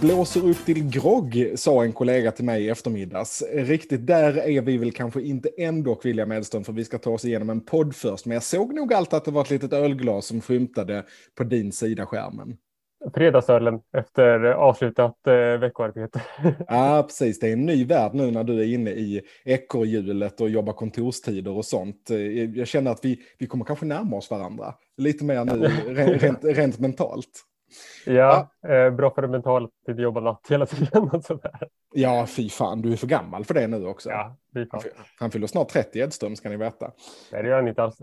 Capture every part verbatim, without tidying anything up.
Det blåser upp till grogg, sa en kollega till mig i eftermiddags. Riktigt där är vi väl kanske inte ändå, William Edström, för vi ska ta oss igenom en podd först. Men jag såg nog alltid att det var ett litet ölglas som skymtade på din sida skärmen. Fredagsölen efter avslutat eh, veckoarbete. Ja, ah, precis. Det är en ny värld nu när du är inne i ekorrhjulet och jobbar kontorstider och sånt. Jag känner att vi, vi kommer kanske närma oss varandra lite mer nu, rent, rent, rent mentalt. Ja, ah. Bra för det mentalt att jobba natt hela tiden och sådär. Ja, fy fan, du är för gammal för det nu också. Ja, fy fan. Han fyller snart trettio, Edström, ska ni veta. Nej, det gör han inte alls.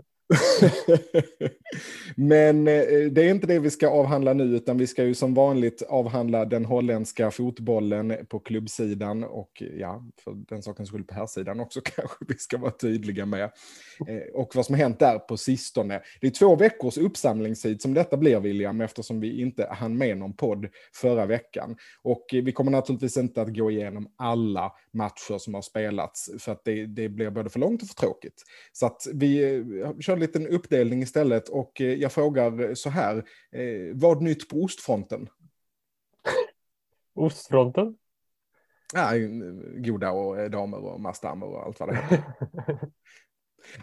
Men det är inte det vi ska avhandla nu, utan vi ska ju som vanligt avhandla den holländska fotbollen på klubbsidan och ja, för den sakens skull på här sidan också kanske vi ska vara tydliga med, och vad som hänt där på sistone. Det är två veckors uppsamlingstid som detta blir, William, eftersom vi inte hann med någon podd förra veckan, och vi kommer naturligtvis inte att gå igenom alla matcher som har spelats för att det, det blir både för långt och för tråkigt, så att vi kör en liten uppdelning istället, och jag frågar så här, eh, vad nytt på ostfronten? Ostfronten? Ja, goda och damer och mastamer och allt vad det heter.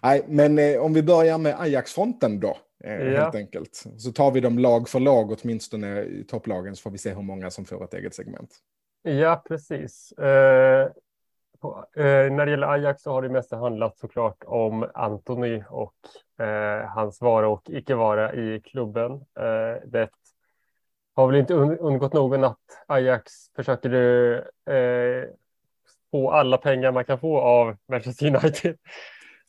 Nej, men eh, om vi börjar med Ajax-fronten då, eh, ja. helt enkelt. Så tar vi dem lag för lag, åtminstone i topplagen, så får vi se hur många som får ett eget segment. Ja, precis. Eh... På, eh, när det gäller Ajax så har det mest handlat såklart om Antony och eh, hans vara och icke-vara i klubben. Eh, det har väl inte undgått någon att Ajax försöker eh, få alla pengar man kan få av Manchester United.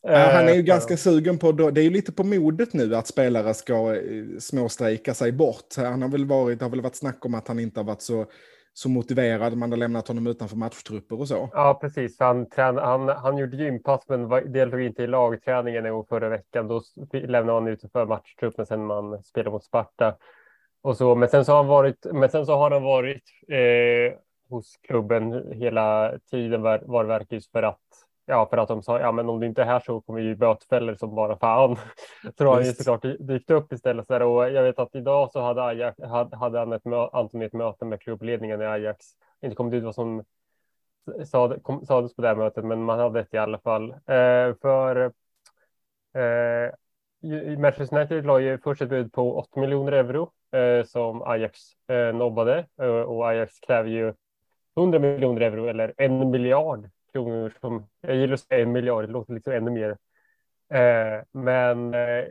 Han är ju ganska sugen på, det är ju lite på modet nu att spelare ska småstrejka sig bort. Han har väl varit, har väl varit snack om att han inte har varit så så motiverad, man har lämnat honom utanför matchtrupper och så. Ja, precis. Han, trän- han, han gjorde gympass men deltog inte i lagträningen i förra veckan. Då lämnade han utanför matchtruppen sen man spelade mot Sparta. Och så. Men sen så har han varit, men sen så har han varit eh, hos klubben hela tiden, var, var verkar för att ja, för att de sa, ja men om det inte är här så kommer ju bötfäller som bara fan. Så då har han ju såklart dykt upp istället. Så där. Och jag vet att idag så hade, Ajax, hade, hade han ett, mö- Antony ett möte med klubbledningen i Ajax. Inte kom det ut vad som sades, kom, sades på det här mötet, men man hade det i alla fall. Eh, för eh, Manchester United la ju först ett bud på åtta miljoner euro eh, som Ajax eh, nobbade. Eh, och Ajax kräver ju hundra miljoner euro eller en miljard. Kronor som, jag gillar att säga en miljard, det låter liksom ännu mer. Eh, men eh,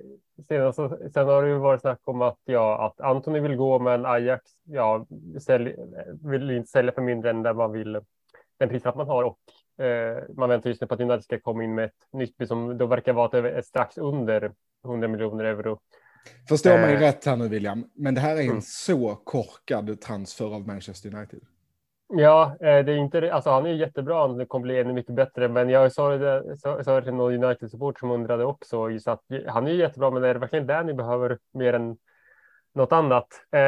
sen, så, sen har det ju varit snack om att, ja, att Antony vill gå, men Ajax ja, sälj, vill inte sälja för mindre än där man vill, den prislapp man har. Och eh, man väntar just nu på att United ska komma in med ett nytt bud som då verkar vara strax under hundra miljoner euro. Förstår mig eh, rätt här nu, William, men det här är en mm. så korkad transfer av Manchester United. Ja, det är inte, alltså han är ju jättebra, han kommer bli ännu mycket bättre, men jag sa det, så, så till någon United-support som undrade också, just att han är ju jättebra, men är det verkligen där ni behöver mer än något annat? Eh...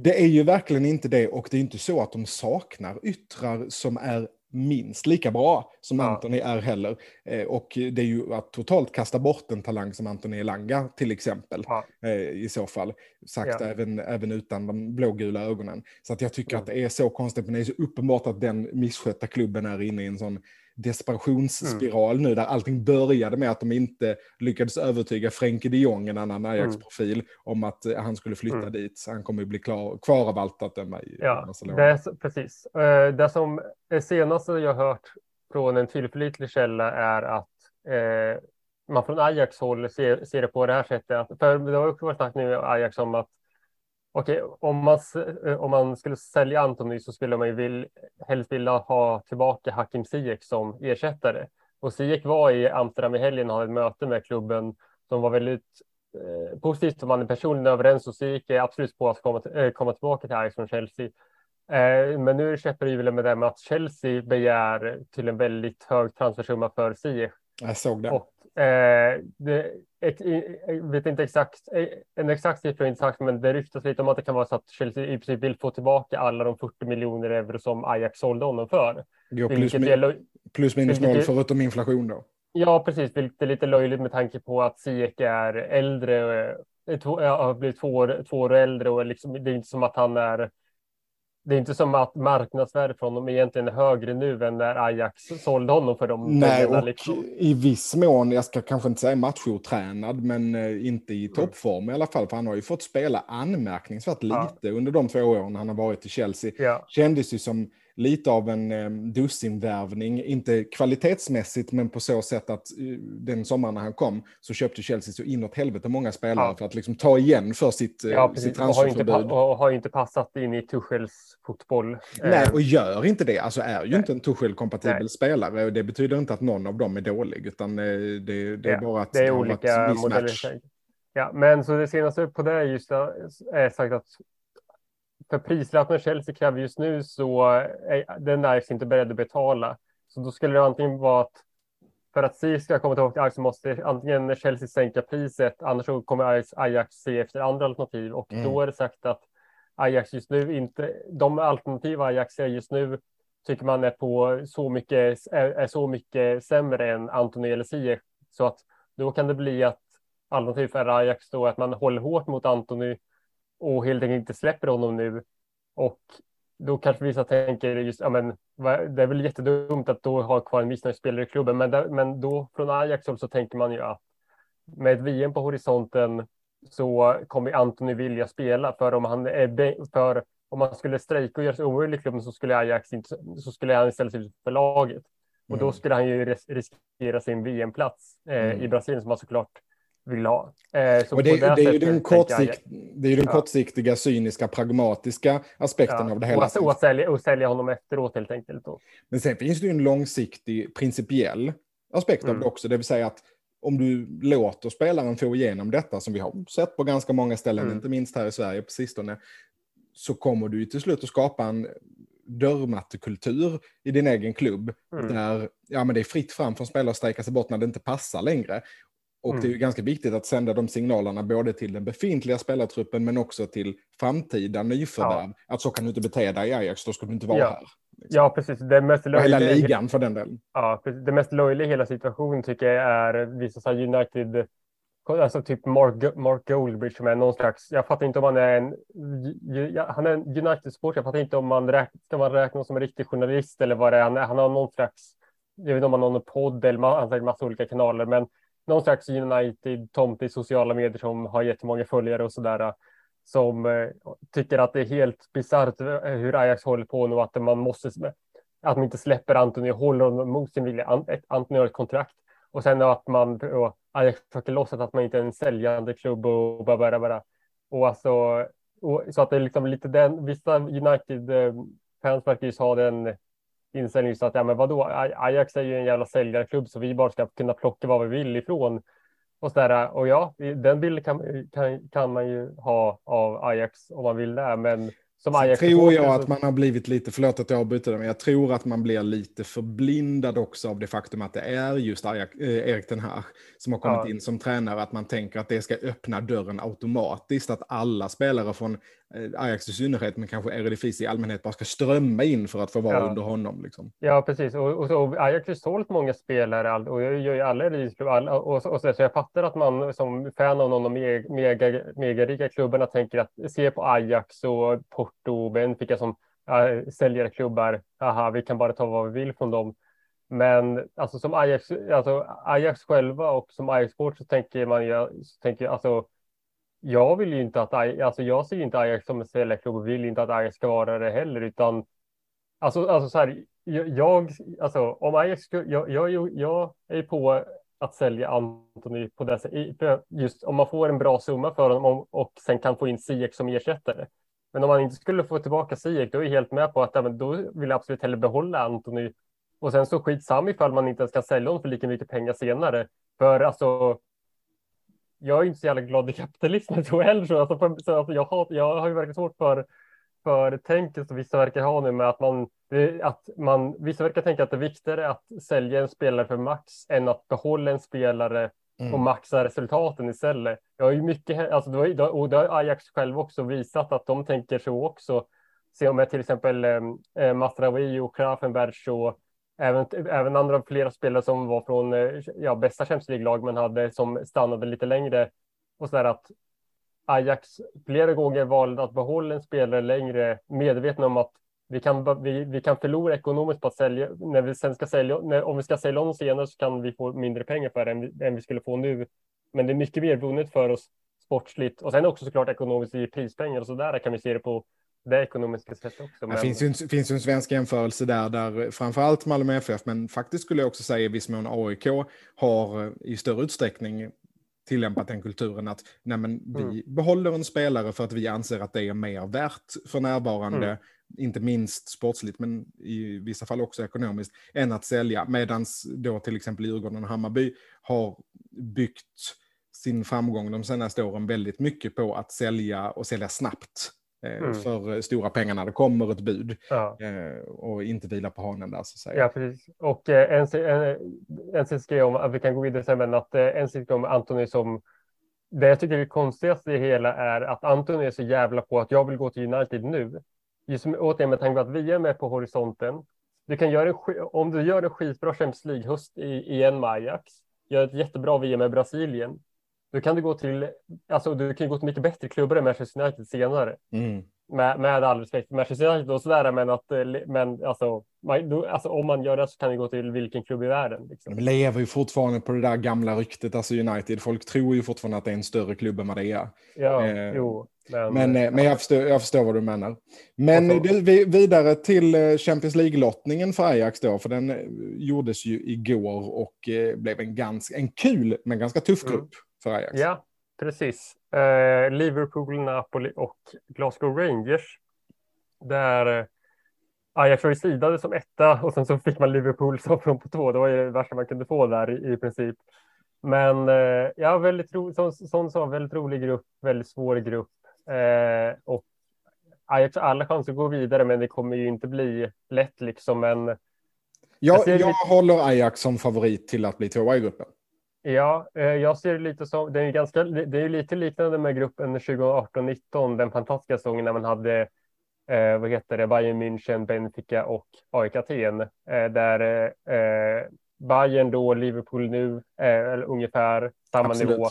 Det är ju verkligen inte det, och det är inte så att de saknar yttrar som är minst lika bra som ja. Antony är heller, eh, och det är ju att totalt kasta bort en talang som Antony Elanga till exempel, ja. eh, i så fall sagt ja. även, även utan de blågula ögonen, så att jag tycker mm. att det är så konstigt, men det är så uppenbart att den misskötta klubben är inne i en sån desperationsspiral mm. nu, där allting började med att de inte lyckades övertyga Frenkie de Jong, en annan Ajax-profil, mm. om att han skulle flytta mm. dit, så han kommer ju bli klar, kvar av allt att döma i ja, Barcelona. Det, precis. Det som senaste jag hört från en tillförlitlig källa är att eh, man från Ajax håll ser, ser det på det här sättet, att, för det har ju också varit snack nu i Ajax om att Okej, om man, om man skulle sälja Antony så skulle man ju vill, helst vilja ha tillbaka Hakim Ziyech som ersättare. Och Ziyech var i Amsterdam i helgen och hade ett möte med klubben som var väldigt eh, positivt. Man är personligen överens och Ziyech är absolut på att komma, till, eh, komma tillbaka till Ajax från Chelsea. Eh, men nu käppar ju väl med det med att Chelsea begär till en väldigt hög transfersumma för Ziyech. Jag såg det. Och, eh, det jag vet inte exakt en exakt siffra inte sagt, men det ryktas lite om att det kan vara så att Chelsea i princip vill få tillbaka alla de fyrtio miljoner euro som Ajax sålde honom för. Jo, plus, min, lo- plus minus noll förutom inflation då. Ja, precis. Vilket är lite löjligt med tanke på att Ziyech är äldre, har blivit två år, två år äldre, och liksom, det är inte som att han är Det är inte som att marknadsvärdet från dem egentligen är högre nu än när Ajax sålde honom för dem. Nej, och liksom. I viss mån, jag ska kanske inte säga matchotränad, men inte i toppform i alla fall. För han har ju fått spela anmärkningsvärt lite ja. under de två åren han har varit i Chelsea. Ja. Kändes ju som lite av en dussinvärvning, inte kvalitetsmässigt, men på så sätt att den sommaren när han kom så köpte Chelsea så inåt helvete många spelare ja. för att liksom ta igen för sitt, ja, sitt transferförbud. Och har, inte, och har inte passat in i Tuchels fotboll. Nej, och gör inte det. Alltså är ju Nej. inte en Tuchel-kompatibel Nej. spelare, och det betyder inte att någon av dem är dålig, utan det, det är ja. bara att det är olika modeller. Ja, men så det senaste på det just är sagt att för prislappen Chelsea kräver just nu så är den Ajax inte beredd att betala. Så då skulle det antingen vara att för att C F ska komma tillbaka till Ajax så måste antingen Chelsea sänka priset, annars så kommer Ajax, Ajax se efter andra alternativ. Och mm. då är det sagt att Ajax just nu inte, de alternativa Ajax är just nu tycker man är på så mycket, är, är så mycket sämre än Antony eller Ziyech. Så att då kan det bli att alternativ för Ajax då är att man håller hårt mot Antony och helt enkelt inte släpper honom nu. Och då kanske vissa tänker just, ja men det är väl jättedumt att då ha kvar en missnöjsspelare i klubben. Men, där, men då från Ajax så tänker man ju att med ett V M på horisonten så kommer Antony vilja spela. För om han, är, för om han skulle strejka och göra sig omöjlig i klubben så skulle, Ajax inte, så skulle han istället ut för laget. Och då skulle han ju res- riskera sin V M-plats eh, mm. i Brasilien som han såklart vill ha. Eh, så och det, det, det är ju den, kortsikt, det är ju den ja. kortsiktiga, cyniska, pragmatiska aspekten ja. av det hela. Och, och, sälja, och sälja honom efteråt helt enkelt. Då. Men sen finns det ju en långsiktig, principiell aspekt mm. av det också. Det vill säga att om du låter spelaren få igenom detta som vi har sett på ganska många ställen, mm. inte minst här i Sverige på sistone, så kommer du ju till slut att skapa en dörrmattekultur i din egen klubb mm. där ja, men det är fritt fram från spelare att strejka sig bort när det inte passar längre. Och mm. det är ju ganska viktigt att sända de signalerna både till den befintliga spelartruppen men också till framtida nyförvärv. Ja. Att så kan du inte bete dig i Ajax, då ska du inte vara ja. här. Liksom. Ja, precis. Det mest löjliga, hela ligan för den delen. Ja, precis. Det mest löjliga i hela situationen tycker jag är vissa så här United, alltså typ Mark, Mark Goldbridge som är någon slags, jag fattar inte om han är en, han är en United-sport, jag fattar inte om man räknar, ska man räkna som en riktig journalist eller vad det är. Han, han har någon slags, jag vet inte om han har någon podd eller han har en massa olika kanaler, men någon slags United-tomt i sociala medier som har jättemånga följare och sådär som eh, tycker att det är helt bizarrt hur Ajax håller på nu, att man måste att man inte släpper Antony och håller honom mot sin vilja. Ant- Antony har ett kontrakt och sen att man och Ajax försöker låtsas att man inte är en säljande klubb och bara bara bara och alltså och, så att det är liksom lite den vissa United-fans faktiskt har den inställning så att ja men vadå, Ajax är ju en jävla säljarklubb så vi bara ska kunna plocka vad vi vill ifrån och sådär, och ja, den bilden kan, kan, kan man ju ha av Ajax om man vill det, men som Ajax tror jag, jag så... att man har blivit lite, förlåt att jag avbryter det, men jag tror att man blir lite förblindad också av det faktum att det är just Ajax, eh, Erik Ten Hag som har kommit ja. in som tränare, att man tänker att det ska öppna dörren automatiskt, att alla spelare från Ajax i synnerhet, men kanske Eredivisie i allmänhet bara ska strömma in för att få vara ja. under honom. Liksom. Ja, precis. Och, och, och Ajax har sålt många spelare och jag gör ju alla Eredivisie och, och så, så jag fattar att man som fan av någon av de mega, mega rika klubbarna tänker att se på Ajax och Porto och Benfica som äh, säljarklubbar. Aha, vi kan bara ta vad vi vill från dem. Men alltså som Ajax, alltså, Ajax själva och som Ajax-sport så tänker man ju, så tänker jag alltså Jag vill ju inte att Ajax, alltså jag ser ju inte Ajax som en säljarklubb och vill inte att Ajax ska vara det heller, utan alltså, alltså så här, jag, alltså om Ajax, jag, jag, jag är på att sälja Antony på det sättet, just om man får en bra summa för honom och sen kan få in Ziyech som ersättare. Men om man inte skulle få tillbaka Ziyech, då är jag helt med på att ja, men då vill jag absolut hellre behålla Antony och sen så skitsamma ifall man inte ens kan sälja honom för lika mycket pengar senare, för alltså jag är inte så jävla glad i kapitalismen tror jag heller. Alltså, för, alltså, jag, har, jag har ju verkligen svårt för, för tänket som vissa verkar ha nu med att man, att man vissa verkar tänka att det är viktigare att sälja en spelare för max än att behålla en spelare mm. och maxa resultaten istället. Jag har ju mycket, alltså, och det har Ajax själv också visat att de tänker så också. Se om jag till exempel eh, Masraoui och Grafenberg så Även, även andra flera spelare som var från ja, bästa Champions League-lag men hade som stannade lite längre och sådär att Ajax flera gånger valde att behålla en spelare längre medveten om att vi kan, vi, vi kan förlora ekonomiskt på att sälja, när vi sen ska sälja, när, om vi ska sälja om senare så kan vi få mindre pengar för det än vi, än vi skulle få nu. Men det är mycket mer vunnet för oss sportsligt. Och sen också såklart ekonomiskt i prispengar och sådär kan vi se det på det ekonomiska sättet också. Men... Det finns ju en, finns ju en svensk jämförelse där, där framförallt Malmö F F, men faktiskt skulle jag också säga i viss mån A I K har i större utsträckning tillämpat den kulturen att nej men, vi mm. behåller en spelare för att vi anser att det är mer värt för närvarande, mm. inte minst sportsligt men i vissa fall också ekonomiskt, än att sälja. Medans då till exempel Djurgården och Hammarby har byggt sin framgång de senaste åren väldigt mycket på att sälja och sälja snabbt eh, mm. för stora pengar när det kommer ett bud, ja. eh, och inte vila på hanen där så att säga. Ja, precis. Och eh, en, en, en sista grej om att vi kan gå vidare sen, men att eh, en sista om Antony som det jag tycker är konstigast i hela är att Antony är så jävla på att jag vill gå till United nu. Just med, återigen med tanke på att vi är med på horisonten. Du kan göra en, om du gör en skitbra Champions League-höst i, igen med Ajax, gör ett jättebra V M med Brasilien, då kan du gå till, alltså du kan gå till mycket bättre klubbar än Manchester United senare. Mm. Med, med all respekt för Manchester United och sådär, men, att, men alltså, man, då, alltså om man gör det så kan det gå till vilken klubb i världen. Liksom. De lever ju fortfarande på det där gamla ryktet, alltså United. Folk tror ju fortfarande att det är en större klubb än vad det är. Ja, eh, jo. Men, men, eh, men jag, förstår, jag förstår vad du menar. Men du, vi, vidare till Champions League-lottningen för Ajax då, för den gjordes ju igår och eh, blev en, ganska, en kul men ganska tuff grupp. Mm. Ja, precis. Eh, Liverpool, Napoli och Glasgow Rangers. Där Ajax var ju sidade som etta och sen så fick man Liverpool som från på två. Det var ju det värsta man kunde få där i, i princip. Men eh, ja, väldigt ro, som, som sa, väldigt rolig grupp, väldigt svår grupp. Eh, och Ajax har alla chanser att gå vidare, men det kommer ju inte bli lätt liksom. En, jag jag, jag lite... håller Ajax som favorit till att bli tvåa i gruppen. Ja, jag ser det lite som, det är ganska, det är lite liknande med gruppen tjugo arton nitton, den fantastiska säsongen när man hade eh, vad heter det, Bayern München, Benfica och A I K Aten, eh, där eh, Bayern då, Liverpool nu, eh, ungefär samma Absolut. Nivå.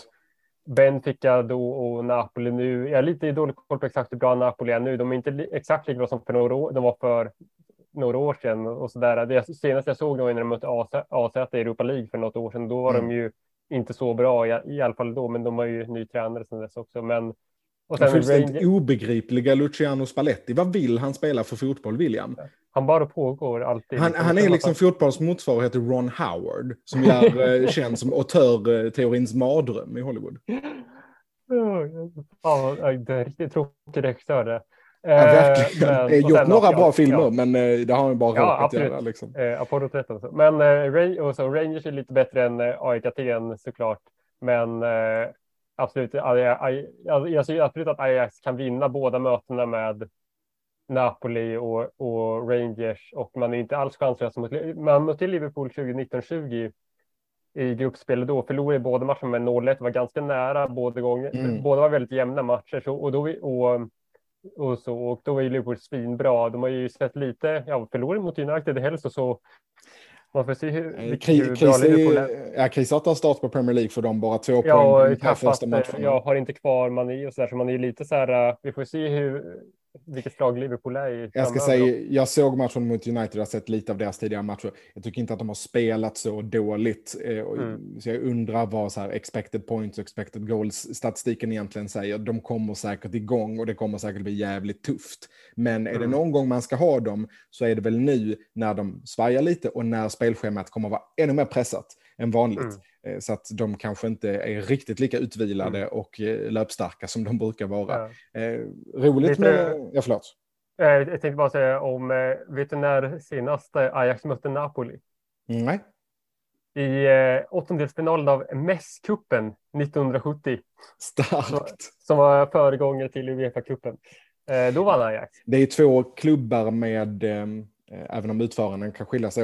Benfica då och Napoli nu. Jag är lite dålig koll på exakt hur bra Napoli är nu. De är inte li- exakt lika bra som för några år, de var för några år sedan och sådär. Det senaste jag såg då när de mötte A Z i Europa League för något år sedan, då var mm. de ju inte så bra i, i alla fall då, men de var ju ny tränare sedan dess också. Men, och sen fullständigt Rangers... obegripliga Luciano Spalletti. Vad vill han spela för fotboll, William? Han bara pågår alltid. Han, liksom, han är liksom fotbolls motsvarighet till Ron Howard, som jag känns som auteur-teorins mardröm i Hollywood. Ja, det är riktigt tråkig regissör det. Ja, verkligen. Men, det är gjort några bra ja, filmer, ja. Men det har ju bara ja, råkat göra. Liksom. Eh, Apollo tretton. Så. Men eh, Ray, och så, Rangers är lite bättre än eh, A I K Aten såklart. Men eh, absolut, jag, jag, jag ser absolut att Ajax kan vinna båda mötena med Napoli och, och Rangers. Och man är inte alls chanslös mot, man mötte Liverpool tjugo nitton tjugo i gruppspelet då, förlorade båda matcherna med noll ett. Var ganska nära båda gånger. Mm. Båda var väldigt jämna matcher. Så, och då vi, och, Och, så, och då är ju Liverpool svinbra. De har ju sett lite, ja, förlorade mot United helst och så. Man får se hur, hur Kri- bra Liverpool är. Ja, krisat har start på Premier League för dem, bara två ja, poäng i första matchen. Jag har inte kvar Mani och sådär, så man är ju lite så här, vi får se hur, vilket slag Liverpool är i. Jag ska säga, jag såg matchen mot United, jag har sett lite av deras tidigare matcher. Jag tycker inte att de har spelat så dåligt. Mm. Så jag undrar vad så här expected points och expected goals-statistiken egentligen säger. De kommer säkert igång och det kommer säkert bli jävligt tufft. Men är mm. det någon gång man ska ha dem så är det väl nu när de svajar lite och när spelschemat kommer vara ännu mer pressat än vanligt. Mm. Så att de kanske inte är riktigt lika utvilade mm. och löpstarka som de brukar vara. Ja. Eh, roligt lite, med... Ja, förlåt. Eh, jag tänkte bara säga om... Eh, vet du när senaste Ajax mötte Napoli? Nej. I eh, åttondelsfinalen av M E S-kuppen nittonhundrasjuttio. Starkt. Som, som var föregångare till UEFA-kuppen. Eh, då vann Ajax. Det är två klubbar med... Eh, Även om utföranden kan skilja sig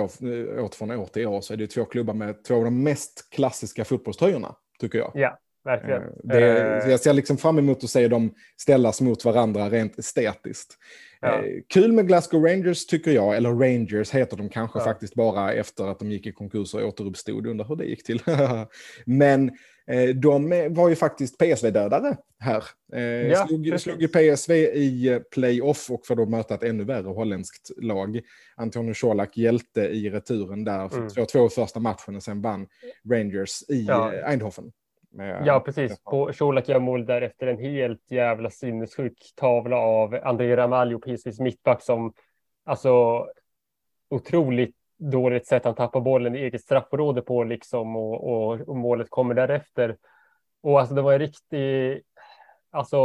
åt från år till år så är det två klubbar med två av de mest klassiska fotbollströjorna, tycker jag. Ja, verkligen. Det, jag ser liksom fram emot att se dem ställas mot varandra rent estetiskt. Ja. Kul med Glasgow Rangers tycker jag, eller Rangers heter de kanske ja. Faktiskt bara efter att de gick i konkurs och återuppstod, under hur det gick till. Men De var ju faktiskt P S V-dödare här. Ja, slog, slog ju P S V i playoff och får då möta ett ännu värre holländskt lag. Antony hjälte i returen där för mm. två två första matchen och sen vann Rangers i ja. Eindhoven. Med, ja, precis. På Colak gör mål där efter en helt jävla sinnessjuk tavla av André Ramalho, P S Vs mittback, som alltså otroligt dåligt sätt att tappa bollen i eget straffområde på liksom, och, och, och målet kommer därefter. Och alltså det var en riktig alltså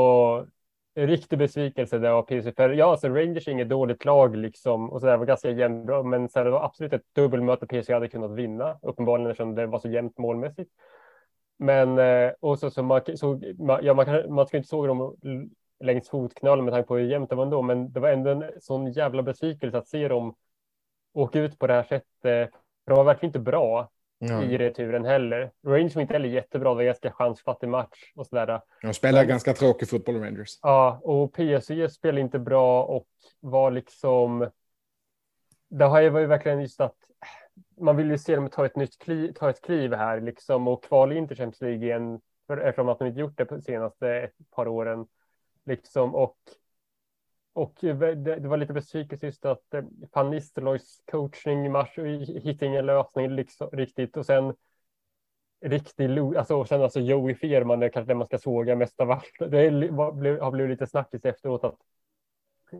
en riktig besvikelse där av P S V. För ja, alltså Rangers är inget dåligt lag liksom och så där, var ganska jämnt, men så här, det var absolut ett dubbelmöte P S V hade kunnat vinna uppenbarligen eftersom det var så jämnt målmässigt. Men och så, så man så ja, man kan man ska inte såg dem längs fotknölen med tanke på hur jämnt det var ändå, men det var ändå en sån jävla besvikelse att se dem åka ut på det här sättet. För de var verkligen inte bra ja. i returen heller. Rangers var inte heller jättebra. Det var ganska chansfattig match och sådär. De spelar ganska tråkig fotboll, Rangers. Ja, och P S V spelade inte bra och var liksom... Det här var ju verkligen just att man vill ju se dem ta ett nytt kliv, ta ett kliv här liksom och kvala in till Champions League igen för, eftersom att de inte gjort det på de senaste ett par åren liksom och Och det, det var lite besvikelse just att eh, Van Nistelrooys coachning match hittade ingen lösning liksom, riktigt. Och sen riktigt lo- alltså, och sen alltså Joey Fearman är kanske det man ska såga mest av allt. Det var, blev, har blivit lite snackigt efteråt att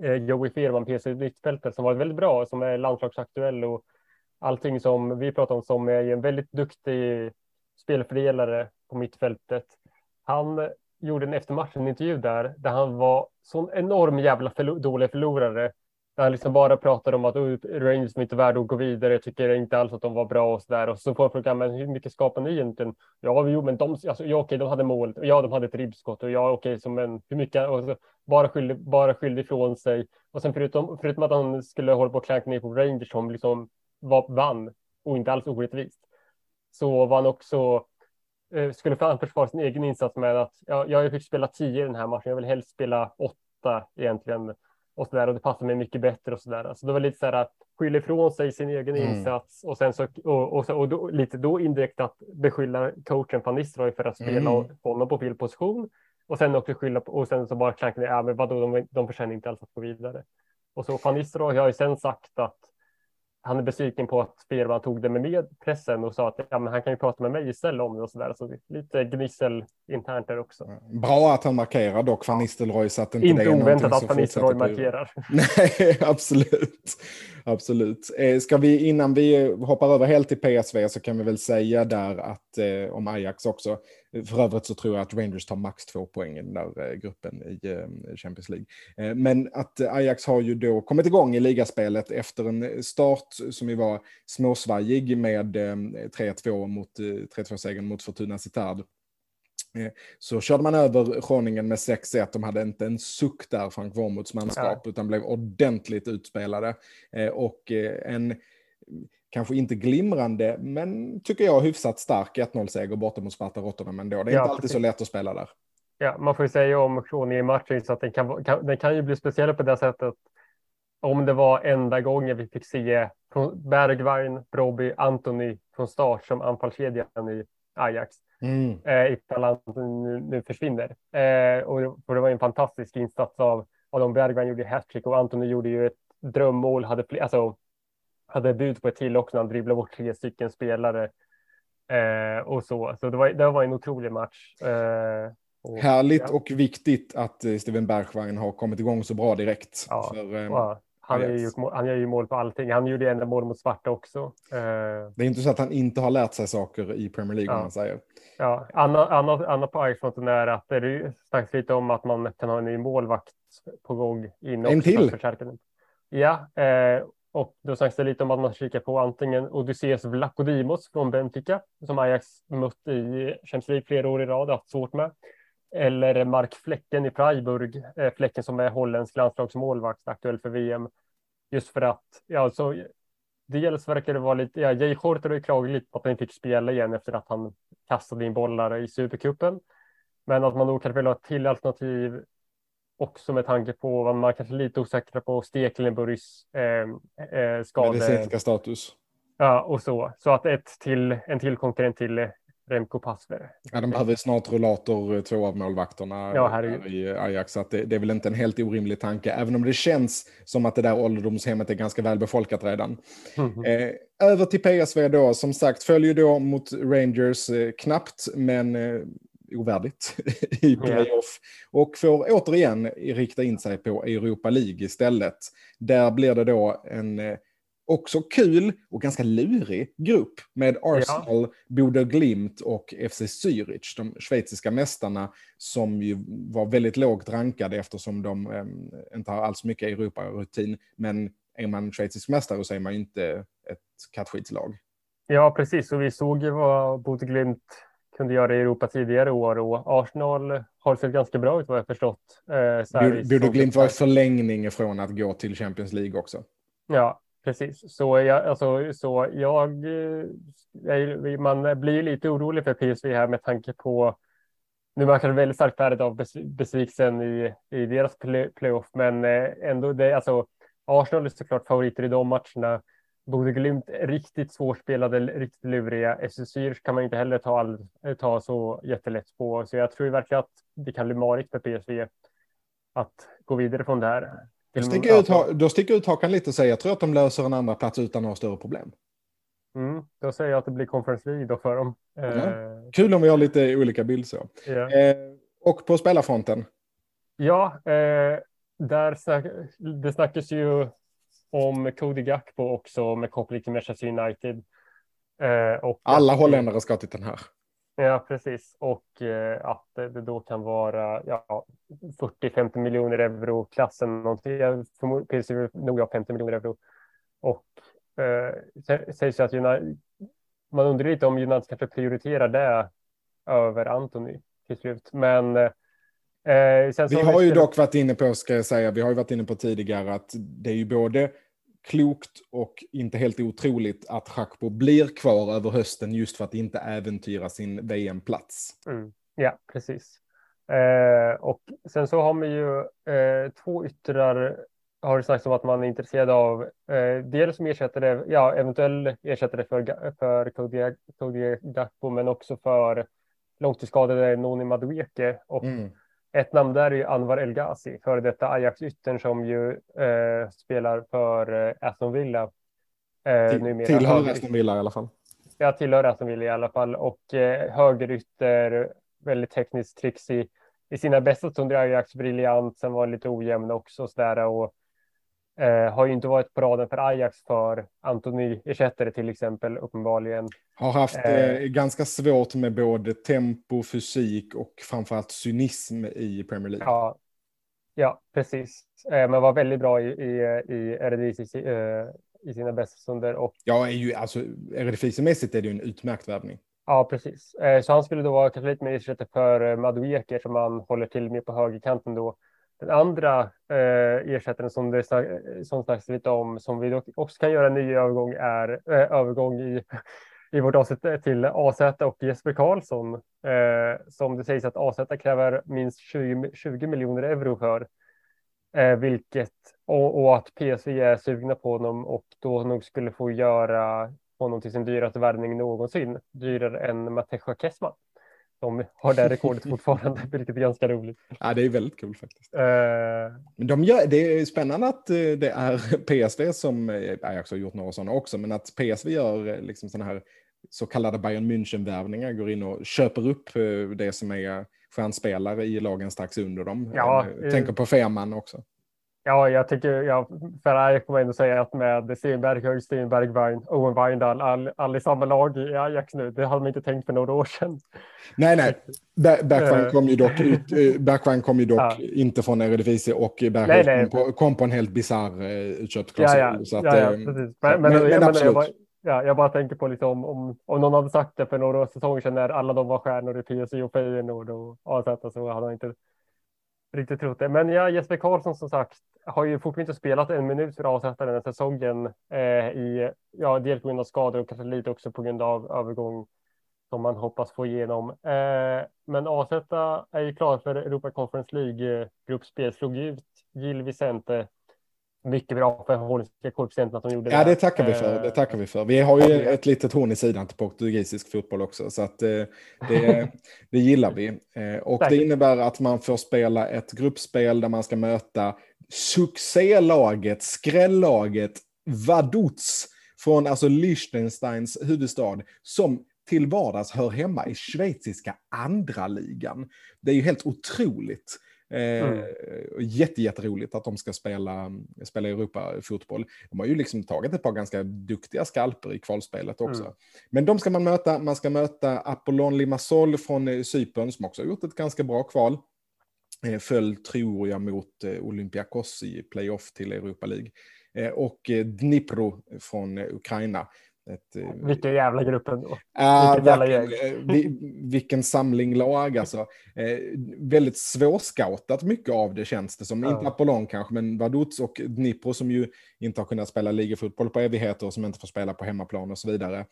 eh, Joey Fearman, P S V-mittfältare som varit väldigt bra, som är landslagsaktuell och allting som vi pratar om, som är en väldigt duktig spelfördelare på mittfältet. Han gjorde en efter matchen intervju där där han var sån enorm jävla förlo- dålig förlorare där han liksom bara pratade om att Rangers inte är värda att gå vidare, jag tycker inte alls att de var bra och så där, och så får jag fråga, men hur mycket skapar ni egentligen? Ja, jo, men de alltså, ja, okej, de hade målet och ja, de hade ett ribbskott och ja, okej, som en hur mycket och så, bara skyllde bara skyllde ifrån sig och sen förutom förutom att han skulle hålla på och klanka ner på Rangers som liksom var vann och inte alls orättvist, så var han också skulle fan försvara sin egen insats med att ja, jag fick spela tio i den här matchen, jag vill helst spela åtta egentligen och så där, och det passar mig mycket bättre och så där. Alltså det var lite så här att skylla ifrån sig sin egen mm. insats och sen så och, och, så, och då, lite då indirekt att beskylla coachen Van Nistelrooy för att spela mm. honom på fel position och sen också skylla på, och sen så bara klanka ner, ja men vadå, de, de förtjänar inte alls att gå vidare. Och så Van Nistelrooy har ju sen sagt att han är besviken på att Fearman tog det med pressen och sa att ja, men han kan ju prata med mig istället om det och sådär. Så lite gnissel internt där också. Bra att han markerar dock Van Nistelrooy, så att inte, inte det är oväntat att Van Nistelrooy markerar. Nej, absolut. Absolut. Ska vi, innan vi hoppar över helt till P S V, så kan vi väl säga där att eh, om Ajax också. För övrigt så tror jag att Rangers tar max två poäng i den där gruppen i Champions League. Men att Ajax har ju då kommit igång i ligaspelet efter en start som ju var småsvajig med tre två mot tre två-segern mot Fortuna Sittard. Så körde man över Groningen med sex ett. De hade inte en suck där, Frank Wormuths manskap, ja. utan blev ordentligt utspelade. Och en... kanske inte glimrande, men tycker jag hyfsat stark ett noll-seger borta mot Sparta Rotterdam ändå. Det är ja, inte alltid precis. Så lätt att spela där. Ja, man får ju säga om Kroningen i matchen så att den kan, kan, den kan ju bli speciell på det sättet. Om det var enda gången vi fick se Bergwijn, Robbie, Antony från start som anfallskedjan i Ajax. Mm. Eh, ifall Antony nu, nu försvinner. Eh, och, och det var en fantastisk insats av, av de Bergwijn gjorde hattrick och Antony gjorde ju ett drömmål, hade fler, alltså hade bud på ett till också när han dribblade bort tre stycken spelare eh, och så. Så det var, det var en otrolig match. Eh, och, Härligt ja. och viktigt att Steven Bergwijn har kommit igång så bra direkt. Ja, för, eh, ja. Han gör ju, han gör ju mål på allting. Han gjorde ändå mål mot Sparta också. Eh, det är inte så att han inte har lärt sig saker i Premier League, ja. om man säger. Ja, Anna, Anna, Anna på Ajaxfronten är att det är snacks lite om att man kan ha en ny målvakt på gång. In en till? Ja, eh, och då snackas det lite om att man kikar på antingen Odysseus Vlachodimos från Benfica, som Ajax mött i Champions League flera år i rad och haft svårt med. Eller Mark Flekken i Freiburg, Flekken som är holländsk landslagsmålvakt, aktuell för V M. Just för att, ja, så dels verkar det vara lite, ja, Jay Shorter har ju klagat lite på att han fick spela igen efter att han kastade in bollar i Supercupen. Men att man då kanske vill ha ett till alternativ också med tanke på vad man kanske är lite osäkra på Stekelenburgs eh, eh, skade. Medicinska status. Ja, och så. Så att ett till, en till konkurrent till Remco Passver. Ja, de behöver snart rullator, två av målvakterna ja, här i Ajax. Att det, det är väl inte en helt orimlig tanke, även om det känns som att det där ålderdomshemmet är ganska välbefolkat redan. Mm-hmm. Eh, över till P S V då, som sagt, följer då mot Rangers eh, knappt, men eh, ovärdigt i playoff. Och får återigen rikta in sig på Europa League istället. Där blir det då en... Eh, också kul och ganska lurig grupp med Arsenal, ja. Bodø/Glimt och F C Zürich, de schweiziska mästarna som ju var väldigt lågt rankade eftersom de äm, inte har alls mycket Europa-rutin. Men är man schweizisk mästare så är man ju inte ett kattskitslag. Ja, precis. Och vi såg ju vad Bodø/Glimt kunde göra i Europa tidigare år, och Arsenal har sett ganska bra ut vad jag förstått. Eh, Bodø/Glimt var i förlängning från att gå till Champions League också. Ja. Precis, så jag, alltså, så jag, jag, man blir lite orolig för P S V här med tanke på, nu märker det väldigt starkt värdet av besvikelsen i, i deras playoff, men ändå, det, alltså, Arsenal är såklart favoriter i de matcherna. Bodø/Glimt riktigt svårspelade, riktigt luriga. S S Y kan man inte heller ta, all, ta så jättelätt på, så jag tror verkligen att det kan bli marigt för P S V att gå vidare från det här. Då sticker, ut, då sticker ut hakan lite och säger jag tror att de löser en andra plats utan några större problem. Mm, då säger jag att det blir Conference League då för dem. Ja. Kul om vi har lite olika bild så. Ja. Eh, och på spelarfronten? Ja, eh, där snack, det snackas ju om Cody Gakpo också med koppling till Manchester United. Eh, och alla att, holländare ska till den här. Ja, precis. Och eh, att det då kan vara ja, fyrtio till femtio miljoner euro klassen. Någonting. Jag förmodar nog av femtio miljoner euro. Och eh, sägs att United, man undrar lite om United kanske prioriterar det över Antony till slut. Men eh, sen så vi har ju det... dock varit inne på, ska jag säga, vi har ju varit inne på tidigare att det är ju både klokt och inte helt otroligt att Gakpo blir kvar över hösten just för att inte äventyra sin V M-plats. Mm, ja, precis. Eh, och sen så har man ju eh, två yttrar har det snackats om att man är intresserad av. Eh, dels som ersättare, ja, eventuellt ersättare för, för Cody Gakpo, men också för långtidsskadade Noni Madueke. Och mm. Ett namn där är ju Anwar El Ghazi, före detta Ajax-yttern som ju eh, spelar för eh, Aston Villa. Eh, Till, numera. Tillhör Aston Villa i alla fall. Ja, tillhör Aston Villa i alla fall. Och eh, högerytter, väldigt tekniskt trixig. I sina bästa stunder Ajax briljant, sen var lite ojämn också. Sådär, och eh, har ju inte varit på raden för Ajax för Antony ersättare till exempel, uppenbarligen. Har haft eh, ganska svårt med både tempo, fysik och framförallt cynism i Premier League. Ja, ja precis. Eh, men var väldigt bra i, i, i R D C eh, i sina bästa stunder. Och... Ja, är ju, alltså, R D C-mässigt är det ju en utmärkt värvning. Ja, precis. Eh, så han skulle då vara kanske lite mer ersättare för Madueke som han håller till med på högerkanten då. Den andra eh, ersättaren som det snackas lite om, som vi dock också kan göra en ny övergång, är eh, övergång i, i vårt A Z till A Z och Jesper Karlsson. Eh, som det sägs att A Z kräver minst tjugo, tjugo miljoner euro för. Eh, vilket, och, och att P S V är sugna på honom och då nog skulle få göra honom till sin dyraste värvning någonsin. Dyrare än Mateusz Kessman. De har det rekordet fortfarande, vilket är ganska roligt. Ja, det är väldigt kul faktiskt. Uh, men de gör, det är spännande att det är P S V som, Ajax har gjort några sådana också, men att P S V gör liksom sådana här så kallade Bayern München-värvningar, går in och köper upp det som är stjärnspelare i lagen strax under dem. Ja, tänker på Ferman också. Ja, jag tycker, ja, för Ajax kommer ändå att säga att med Steven Bergwijn, Steven Bergwijn, Owen Wijndal, all, all i samma lag i Ajax nu. Det hade man inte tänkt för några år sedan. Nej, nej. Bergwijn kom ju dock, ut, Bergwijn kom ju dock ja. inte från Eredivisie och Bergwijn kom, kom på en helt bizarr utköpsklausul. Ja, ja. Så att, ja, ja, precis. Men, men, men, men absolut. Jag bara, ja, jag bara tänker på lite om, om, om någon hade sagt det för några säsonger sedan när alla de var stjärnor i P S V och Feyenoord och A Z, så hade han inte... riktigt trott det. Men ja, Jesper Karlsson som sagt har ju fortfarande inte spelat en minut för A Z den här säsongen eh, i, ja, dels på grund av skador och kanske lite också på grund av övergång som man hoppas få igenom. Eh, men A Z är ju klar för Europa Conference League gruppspel, slog ut Gil Vicente mycket bra för holländska koefficienten att de gjorde. Ja, det tackar vi för. Det tackar vi för. Vi har ju ett litet horn i sidan till portugisisk fotboll också, så att det, det gillar vi. Och tack. Det innebär att man får spela ett gruppspel där man ska möta succélaget, skrälllaget Vaduz från alltså Liechtensteins huvudstad, som till vardags hör hemma i schweiziska andra ligan. Det är ju helt otroligt. Mm. Eh, jätte, jätteroligt att de ska spela, spela Europa-fotboll. De har ju liksom tagit ett par ganska duktiga skalper i kvalspelet också. Mm. Men de ska man möta. Man ska möta Apollon Limassol från Cypern, som också har gjort ett ganska bra kval. Eh, föll, tror jag, mot eh, Olympiakos i playoff till Europa League. Eh, och eh, Dnipro från eh, Ukraina. Ett, vilken jävla grupp ändå. Äh, vilken, jävla vilken, vilken samling lag alltså. Eh, väldigt svårskautat mycket av det, känns det som. Ja. Inte Apollon kanske, men Vaduz och Dnipro, som ju inte har kunnat spela ligafotboll på evigheter och som inte får spela på hemmaplan och så vidare. Eh,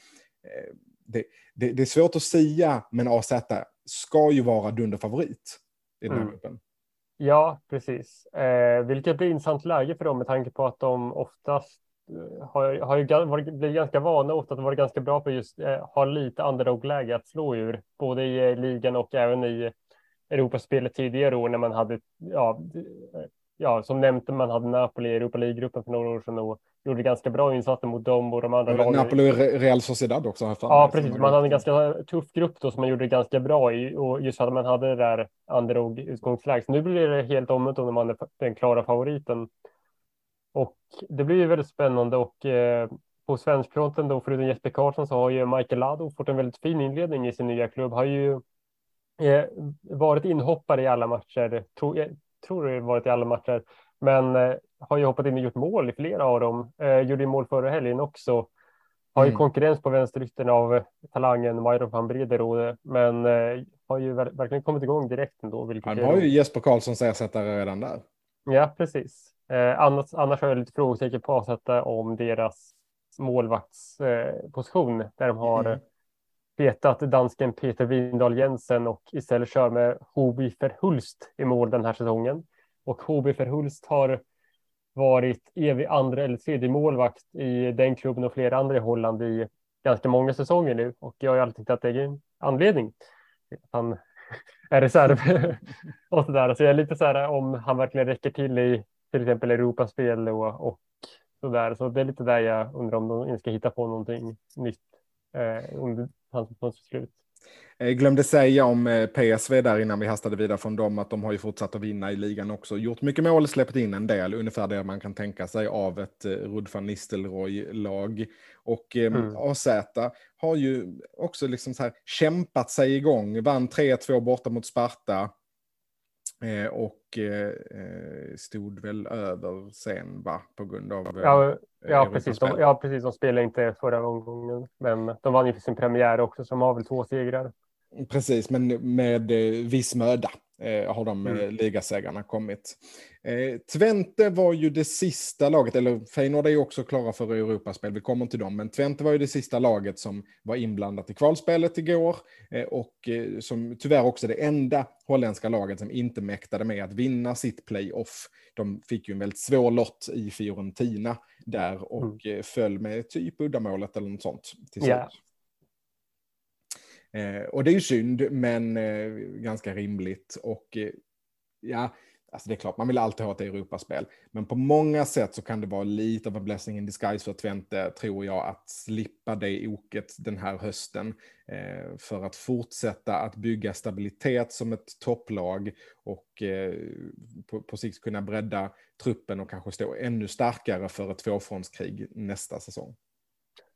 det, det, det är svårt att säga, men A Z ska ju vara dunderfavorit i den här mm. gruppen. Ja, precis. Eh, vilket blir intressant läge för dem med tanke på att de oftast Har, har ju varit, blivit ganska vana åt att vara ganska bra på just eh, ha lite underdog-läge att slå ur, både i eh, ligan och även i Europaspelet tidigare år, när man hade ja, ja, som nämnt, man hade Napoli i Europa League-gruppen för några år sedan och gjorde ganska bra insatser mot dem och de andra lagen. Napoli och Real Sociedad också. Här ja, precis. Man hade en ganska tuff grupp då som man gjorde ganska bra i, och just att man hade det där underdog-utgångsläget. Nu blir det helt omvänt om man är den klara favoriten. Och det blir ju väldigt spännande, och eh, på svenskfronten då, förutom Jesper Karlsson, så har ju Michael Lado fått en väldigt fin inledning i sin nya klubb. Har ju eh, varit inhoppare i alla matcher, tro, jag tror det varit i alla matcher, men eh, har ju hoppat in och gjort mål i flera av dem. Eh, gjorde ju mål förra helgen också. Har ju mm. konkurrens på vänsterytten av talangen Myron van Brederode, men eh, har ju ver- verkligen kommit igång direkt ändå. Han har ju Jesper Karlssons ersättare redan där. Ja, precis. Eh, annars, annars har jag lite frågetecken på att sätta om deras målvaktsposition, eh, där de har mm. petat dansken Peter Windahl Jensen och istället kör med Hobi Ferhulst i mål den här säsongen. Och Hobi Ferhulst har varit evig andra eller tredje målvakt i den klubben och flera andra i Holland i ganska många säsonger nu, och jag har alltid tyckt att det är en anledning att han är reserv och sådär. Så alltså jag är lite så här om han verkligen räcker till i till exempel Europaspel och, och sådär. Så det är lite där jag undrar om de ska hitta på någonting nytt eh, under hans slut. Jag glömde säga om P S V där innan vi hastade vidare från dem, att de har ju fortsatt att vinna i ligan också. Gjort mycket mål, släppt in en del, ungefär det man kan tänka sig av ett Ruud van Nistelrooy-lag. Och eh, mm. A Z har ju också liksom så här kämpat sig igång. Vann tre två borta mot Sparta. Eh, och eh, stod väl över sen, va? På grund av... Ja, ja precis. De, ja, precis. De spelade inte förra omgången, men de vann ju för sin premiär också, som har väl två segrar. Precis, men med eh, viss möda eh, har de mm. ligasegrarna kommit. Eh, Twente var ju det sista laget, eller Feyenoord är ju också klara för Europaspel, vi kommer till dem, men Twente var ju det sista laget som var inblandat i kvalspelet igår, eh, och eh, som tyvärr också det enda holländska laget som inte mäktade med att vinna sitt playoff. De fick ju en väldigt svår lott i Fiorentina där och mm. eh, föll med typ uddamålet eller något sånt till slut. Yeah. Eh, och det är ju synd, men eh, ganska rimligt. Och eh, ja, alltså det är klart, man vill alltid ha ett Europaspel. Men på många sätt så kan det vara lite av en blessing in disguise för Twente, tror jag, att slippa det oket den här hösten. Eh, för att fortsätta att bygga stabilitet som ett topplag och eh, på, på sikt kunna bredda truppen och kanske stå ännu starkare för ett tvåfrontskrig nästa säsong.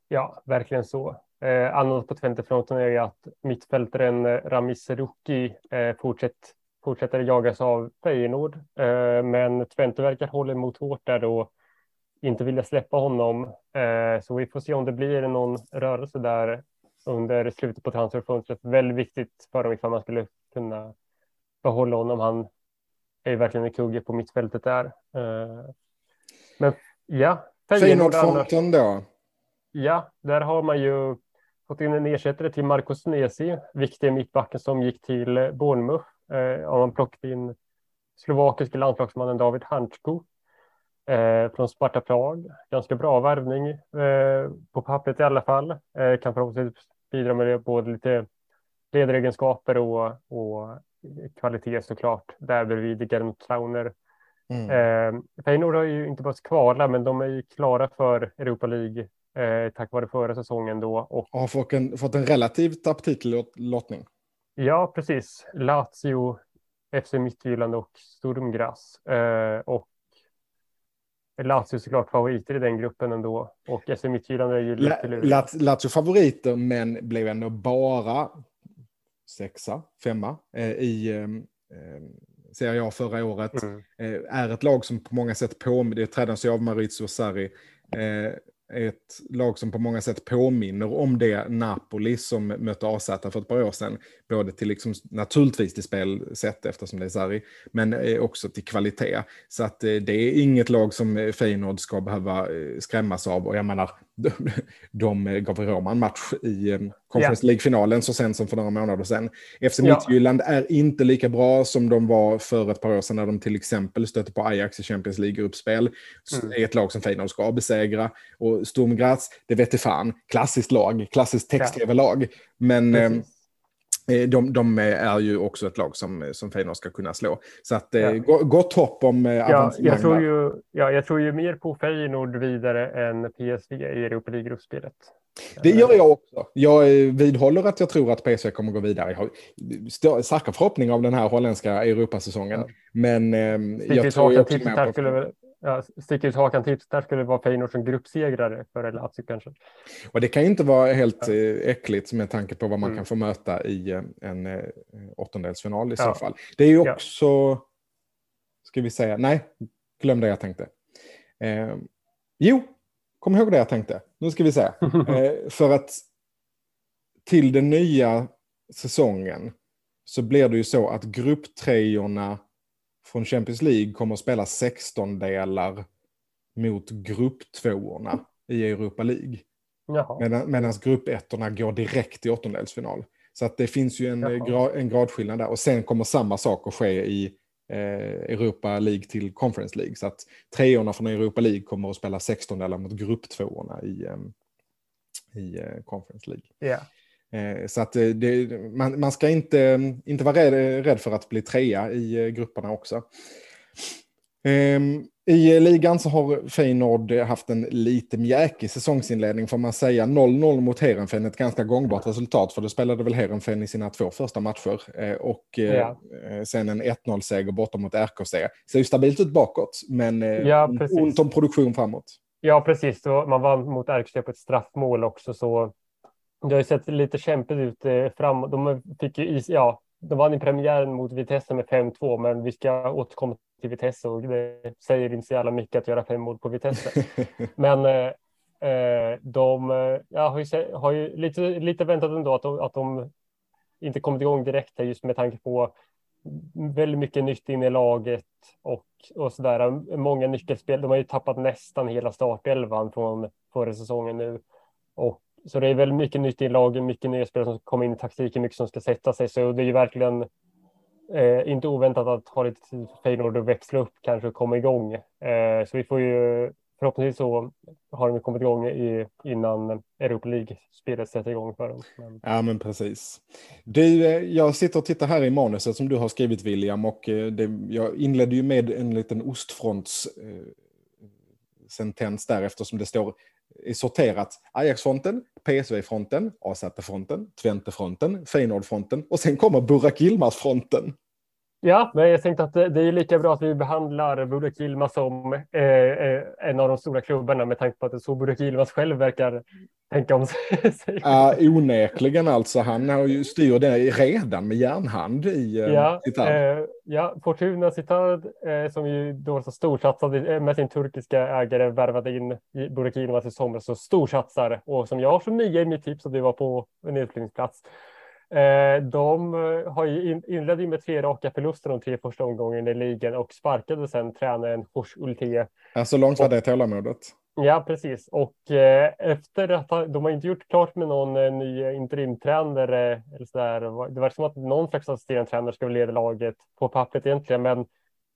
Ja, verkligen så. Eh, annars på Twente-fronten är ju att mittfältaren Ramis Ruki eh, fortsätt, fortsätter jagas av Feyenoord. Eh, men Twente verkar hålla emot hårt där då, inte vilja släppa honom. Eh, så vi får se om det blir någon rörelse där under slutet på transferfönstret. Väldigt viktigt för dem ifall man skulle kunna behålla honom. Han är ju verkligen en kugge på mittfältet där. Eh, men ja, Feyenoord-fronten då? Ja, där har man ju fått in en ersättare till Marcos Nesi, viktig mittbacken som gick till Bournemouth. Eh, man plockade in slovakiska landslagsmannen David Hansko. eh, från Sparta Prag. Ganska bra värvning eh, på pappret i alla fall. Eh, kan förhoppningsvis bidra med det, både lite ledaregenskaper och, och kvalitet såklart. Där bredvid Gent Trauner. Mm. Eh, Feyenoord har ju inte bara kvala, men de är ju klara för Europa League eh, tack vare förra säsongen då. Och har fått en, fått en relativt aptitlottning. Ja, precis. Lazio, F C Midtjylland och Sturm Graz. Eh, och Lazio såklart favoriter i den gruppen ändå. Och F C Midtjylland är ju lite lurigt. La- Lazio favoriter, men blev ändå bara sexa, femma eh, i... Eh, eh, ser jag förra året, mm. eh, är ett lag som på många sätt påminner, det träddes av Maurizio Sarri, eh, ett lag som på många sätt påminner om det Napoli som mötte A Z för ett par år sedan, både till liksom, naturligtvis till spelsätt eftersom det är Sarri, men eh, också till kvalitet. Så att eh, det är inget lag som Feyenoord ska behöva eh, skrämmas av, och jag menar, de, de gav Roma en match i eh, Conference League-finalen så sen som för några månader sedan. F C Midtjylland ja. är inte lika bra som de var för ett par år sedan när de till exempel stötte på Ajax i Champions League-gruppspel. Mm. Det är ett lag som Feyenoord ska besegra. Och Sturm Graz, det vet jag fan, klassiskt lag, klassiskt text-tv-lag. Ja. Men eh, de, de är ju också ett lag som, som Feyenoord ska kunna slå. Så att, eh, ja. gott hopp om eh, ja, jag tror ju, ja, jag tror ju mer på Feyenoord vidare än P S V i Europa League-gruppspelet. Det gör jag också. Jag vidhåller att jag tror att P S V kommer gå vidare. Jag har starka förhoppningar av den här holländska Europasäsongen. Ja. Men eh, jag tror jag också med på... Ja, sticker ut hakan tips. Där skulle det vara Feyenoord som gruppsegrare för Lazio kanske. Och det kan ju inte vara helt ja. äckligt med tanke på vad man mm. kan få möta i en eh, åttondelsfinal i så ja. fall. Det är ju också... Ja. Ska vi säga... Nej, glöm det jag tänkte. Eh, jo! Kom ihåg det jag tänkte. Nu ska vi se. Eh, för att till den nya säsongen så blir det ju så att grupptrejorna från Champions League kommer att spela sextondelar mot grupptvåorna i Europa League. Medan, medans gruppettorna går direkt i åttondelsfinal. Så att det finns ju en, gra, en gradskillnad där. Och sen kommer samma sak att ske i Europa League till Conference League, så att treorna från Europa League kommer att spela sextondelar mot grupptvåorna i, i Conference League. Yeah. Så att det, man, man ska inte, inte vara rädd, rädd för att bli trea i grupperna också. I ligan så har Feyenoord haft en lite mjäkig säsongsinledning får man säga. noll noll mot Heerenveen, ett ganska gångbart resultat, för då spelade väl Heerenveen i sina två första matcher och ja. sen en ett noll-seger bortom mot R K C. Ser ju stabilt ut bakåt, men ja, ont om produktion framåt. Ja, precis. Så man vann mot R K C på ett straffmål också, så det har ju sett lite kämpigt ut framåt. De fick ju is, ja, de vann i premiären mot Vitesse med fem två, men vi ska återkomma till Vitesse och det säger inte så jävla mycket att göra fem mål på Vitesse. Men eh, de ja, har ju, har ju lite, lite väntat ändå att de, att de inte kommit igång direkt här, just med tanke på väldigt mycket nytt in i laget och, och sådär. Många nyckelspel, de har ju tappat nästan hela startelvan från förra säsongen nu. Och så det är väldigt mycket nytt i laget, mycket nya spelare som kommer in i taktiken, mycket som ska sätta sig. Så det är ju verkligen eh, inte oväntat att ha lite tid för Feyenoord att växla upp kanske och komma igång. Eh, så vi får ju, förhoppningsvis så har de kommit igång i, innan Europa League-spelet sätter igång för dem. Men... Ja, men precis. Du, jag sitter och tittar här i manuset som du har skrivit, William, och det, jag inledde ju med en liten ostfronts eh, sentens där, eftersom det står är sorterat Ajax-fronten, P S V-fronten, A Z-fronten, Twente-fronten, Feyenoord-fronten och sen kommer Burak Yilmaz-fronten. Ja, men jag tänkte att det är lika bra att vi behandlar Burak Yilmaz som eh, en av de stora klubbarna, med tanke på att så Burak Yilmaz själv verkar tänka om sig. Ja, uh, onekligen alltså. Han har ju styr det redan med järnhand i eh, ja, Sittard. Eh, ja, Fortuna Sittard eh, som ju då så storsatsade med sin turkiska ägare, värvade in Burak Yilmaz i somras, så storsatsar. Och som jag har som nya i mitt tips att det var på en utflyttningsplats. De har ju inledde med tre raka förluster de tre första omgången i ligan och sparkade sen tränaren Hors Ultee. Så långt var det tålamodet. Ja, precis. Och eh, efter att ha, de har inte gjort klart med någon eh, ny interimtränare eller så där. Det var som att någon slags assisterande tränare skulle leda laget på pappret egentligen, men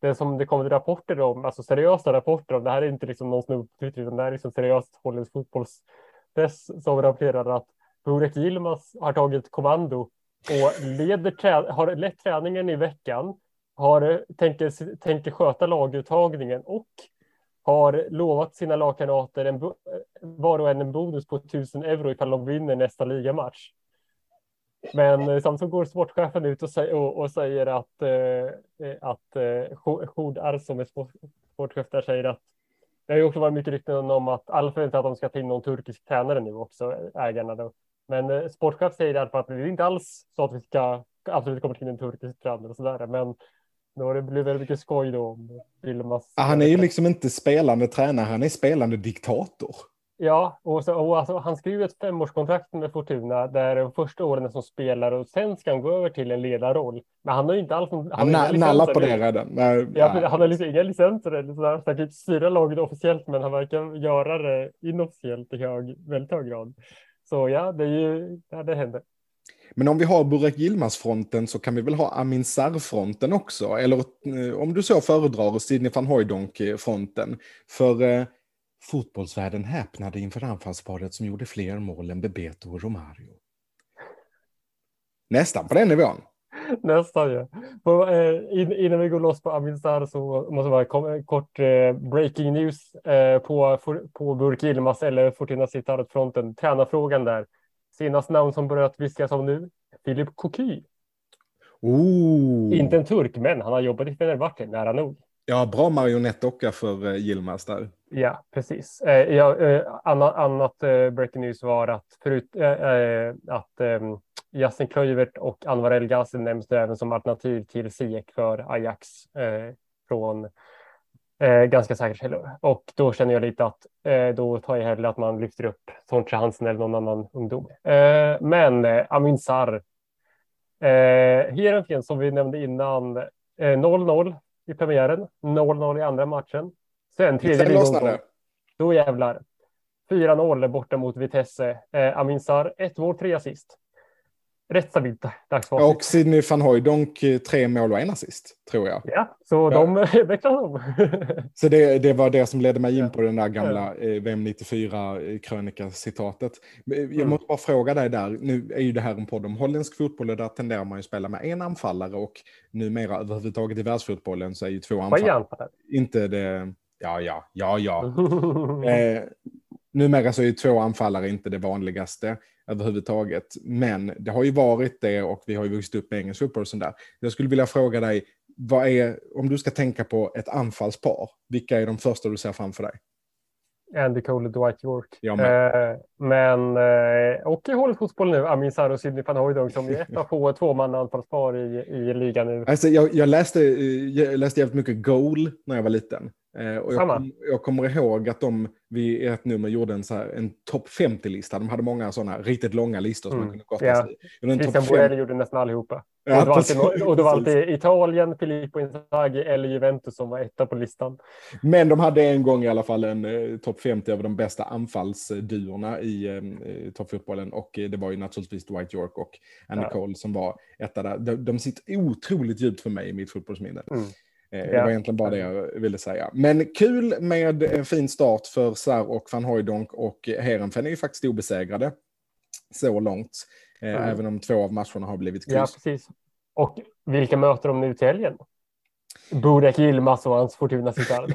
det som det kommer rapporter om, alltså seriösa rapporter om, det här är inte liksom någon snubb på Twitter, utan det här är liksom seriöst holländsk fotbollspress som rapporterar att Burek Yilmaz har tagit kommando och leder trä- har lett träningen i veckan, har, tänker, tänker sköta laguttagningen och har lovat sina lagkamrater en bo- var och en en bonus på tusen euro ifall de vinner nästa ligamatch. Men samtidigt går sportchefen ut och säger, och, och säger att eh, att Jord eh, Arsom är sport, sportchef där, säger att det har ju också varit mycket rykten om att alla förväntar att de ska ta in någon turkisk tränare nu också, ägarna då. Men eh, sportchef säger därför att det är inte alls så att vi ska absolut komma till en turkisk tränare och sådär, men då har det blivit väldigt mycket skoj då om Yilmaz. Han är ju liksom inte spelande tränare, han är spelande diktator. Ja, och, så, och alltså, han skrev ett femårskontrakt med Fortuna där de första åren är som spelare och sen ska han gå över till en ledarroll. Men han har ju inte alls... Han, han har n- nallar på det redan. Nej, ja, nej. Han har liksom inga licenser eller sådär. Han kan styra laget officiellt, men han verkar göra det inofficiellt i hög, väldigt hög grad. Så ja, det är ju... Ja, det händer. Men om vi har Burek Yilmaz-fronten så kan vi väl ha Amin Sarr-fronten också? Eller om du så föredrar Sidney van Hooijdonk-fronten. För... Fotbollsvärlden häpnade inför anfallsparet som gjorde fler mål än Bebeto och Romario. Nästan på den nivån. Nästan, ja. På, eh, in, innan vi går loss på Amin Sarr så måste jag bara en kort eh, breaking news eh, på, for, på Burek Yilmaz eller Fortuna Sittard-fronten. Tränarfrågan där. Senast namn som börjat viskas om nu, Filip Koki. Oh. Inte en turk, men han har jobbat i Fenerbahçe nära nog. Ja, bra marionettdocka för Yilmaz där. Ja, precis. Eh, ja, eh, annat annat eh, breaking news var att, förut, eh, eh, att eh, Yasin Kluivert och Anwar El Ghazi nämns även som alternativ till Ziyech för Ajax eh, från eh, ganska säkra källor. Och då känner jag lite att eh, då tar jag hellre att man lyfter upp Sonja Hansen eller någon annan ungdom. Eh, men eh, Amin Sarr. Eh, Heerenveen som vi nämnde innan, eh, noll noll i premiären, noll noll i andra matchen. Sen tredje ligomgång. Då jävlar. fyra noll borta mot Vitesse. Eh, Amin Sarr, ett mål, tre assist. Rätt stabilt dagsfart. Och Sidney van Hooijdonk, tre mål och en assist, tror jag. Ja, så ja. De växlar om. Så det, det var det som ledde mig in på den där gamla eh, V M nittiofyra-krönika-citatet. Jag måste mm. bara fråga dig där. Nu är ju det här en podd om holländsk fotboll och där tenderar man ju att spela med en anfallare och numera överhuvudtaget i världsfotbollen så är ju två anfallare. Inte det... Ja, ja, ja, ja. Eh, numera så är ju två anfallare inte det vanligaste överhuvudtaget. Men det har ju varit det och vi har ju vuxit upp med engelsk fotboll och sånt där. Jag skulle vilja fråga dig, vad är, om du ska tänka på ett anfallspar, vilka är de första du ser framför dig? Andy Cole och Dwight York. Ja, men, eh, men eh, och i hållfotboll nu, Amin Sarr och Sidney van Hooijdonk som är ett av få tvåmannaanfallspar i, i ligan nu. Alltså, jag, jag, läste, jag läste jävligt mycket goal när jag var liten. Och jag, kom, jag kommer ihåg att de vid ett nummer gjorde en, så här, en topp femtio-lista. De hade många sådana riktigt långa listor som mm. man kunde korta yeah. sig i. Christian Borrell gjorde nästan allihopa. Ja, och det var alltid, och det var alltid Italien, Filippo Inzaghi eller Juventus som var etta på listan. Men de hade en gång i alla fall en eh, topp femtio över de bästa anfallsduorna i eh, toppfotbollen. Och eh, det var ju naturligtvis Dwight York och Andy ja. Cole som var etta där. De, de sitter otroligt djupt för mig i mitt fotbollsminne. Mm. Det var egentligen bara det jag ville säga. Men kul med en fin start för Sarr och van Hooijdonk och Heerenveen är ju faktiskt obesegrade så långt. Mm. Även om två av matcherna har blivit kryss. Ja, precis. Och vilka möter de nu till helgen? Burek Yilmaz och hans Fortuna Sittard.